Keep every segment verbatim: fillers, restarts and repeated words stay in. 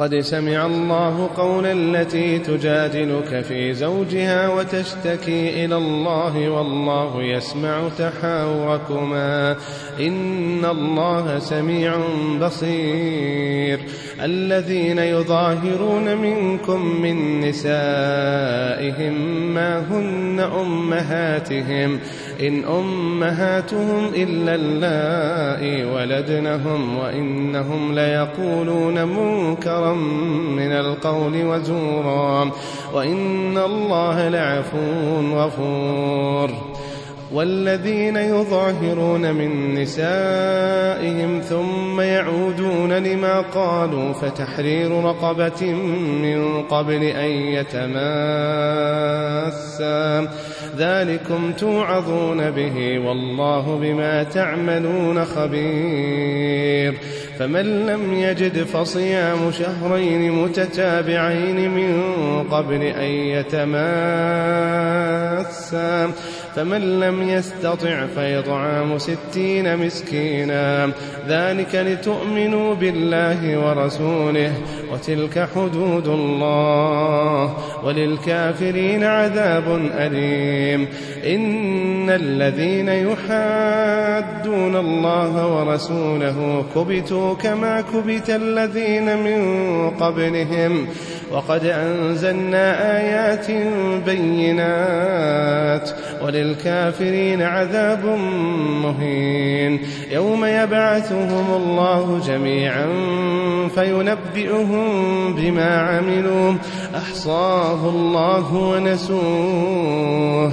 قد سمع الله قول التي تجادلك في زوجها وتشتكي إلى الله والله يسمع تحاوركما إن الله سميع بصير. الذين يظاهرون منكم من نسائهم ما هن أمهاتهم إن أمهاتهم إلا اللائي ولدنهم وإنهم ليقولون منكرا من القول وزورا وإن الله لعفو غفور. والذين يظاهرون من نسائهم ثم يعودون لما قالوا فتحرير رقبة من قبل أن يتماسا ذلكم توعظون به والله بما تعملون خبير. فمن لم يجد فصيام شهرين متتابعين من قبل أن يتماسا فمن لم يستطع فإطعام ستين مسكينا ذلك لتؤمنوا بالله ورسوله وتلك حدود الله وللكافرين عذاب أليم. إن الذين يحادون الله ورسوله كبتوا كما كبت الذين من قبلهم وقد أنزلنا آيات بينات وللكافرين عذاب مهين. يوم يبعثهم الله جميعا فينبئهم بما عملوا أحصاه الله ونسوه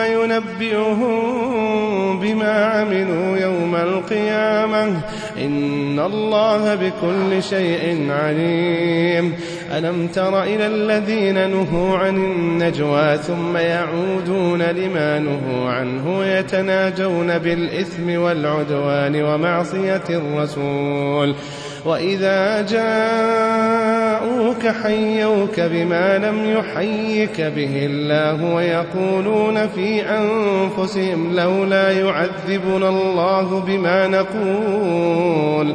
ينبئهم بما عملوا يوم القيامة إن الله بكل شيء عليم. ألم تر إلى الذين نهوا عن النجوى ثم يعودون لما نهوا عنه يتناجون بالإثم والعدوان ومعصية الرسول وإذا جاءوك حيوك بما لم يحيك به الله ويقولون في أنفسهم لولا يعذبنا الله بما نقول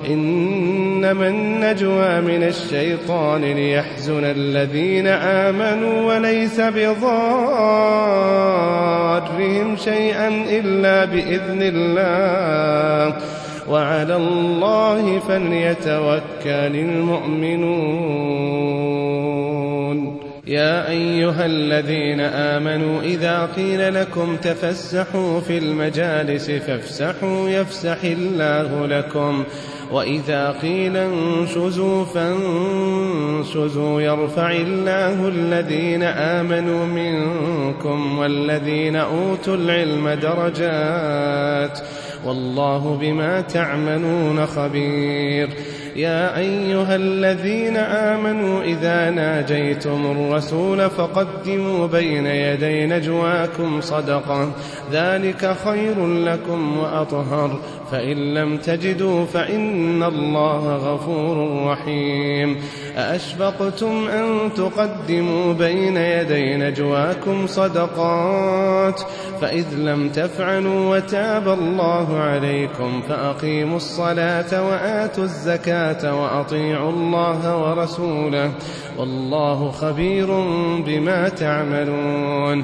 إنما النجوى من الشيطان ليحزن الذين آمنوا وليس بضارهم شيئا إلا بإذن الله وعلى الله فليتوكل المؤمنون. يا أيها الذين آمنوا إذا قيل لكم تفسحوا في المجالس فافسحوا يفسح الله لكم وإذا قيل انشزوا فانشزوا يرفع الله الذين آمنوا منكم والذين أوتوا العلم درجات والله بما تعملون خبير. يا أيها الذين آمنوا إذا ناجيتم الرسول فقدموا بين يدي نجواكم صدقة ذلك خير لكم وأطهر فإن لم تجدوا فإن الله غفور رحيم. أأشفقتم أن تقدموا بين يدي نجواكم صدقات فإذ لم تفعلوا وتاب الله عليكم فأقيموا الصلاة وآتوا الزكاة وأطيعوا الله ورسوله والله خبير بما تعملون.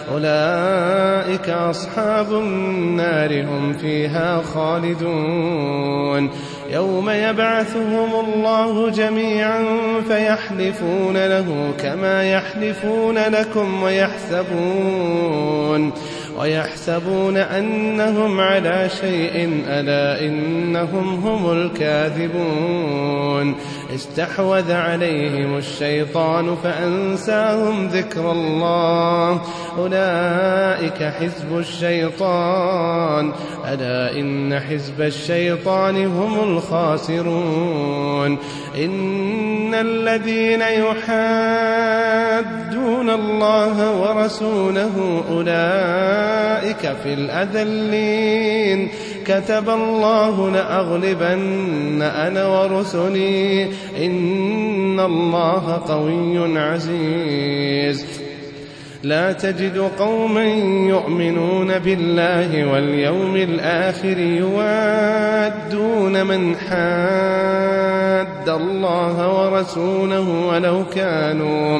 أولئك أصحاب النار هم فيها خالدون يوم يبعثهم الله جميعا فيحلفون له كما يحلفون لكم ويحسبون ويحسبون أنهم على شيء ألا إنهم هم الكاذبون استحوذ عليهم الشيطان فأنساهم ذكر الله أولئك حزب الشيطان ألا إن حزب الشيطان هم الخاسرون إن الذين يحادون الله ورسوله أولئك في الأذلين كتب الله لأغلبن أنا ورسلي إن الله قوي عزيز لا تجد قوما يؤمنون بالله واليوم الآخر يوادون من حاد الله ورسوله ولو كانوا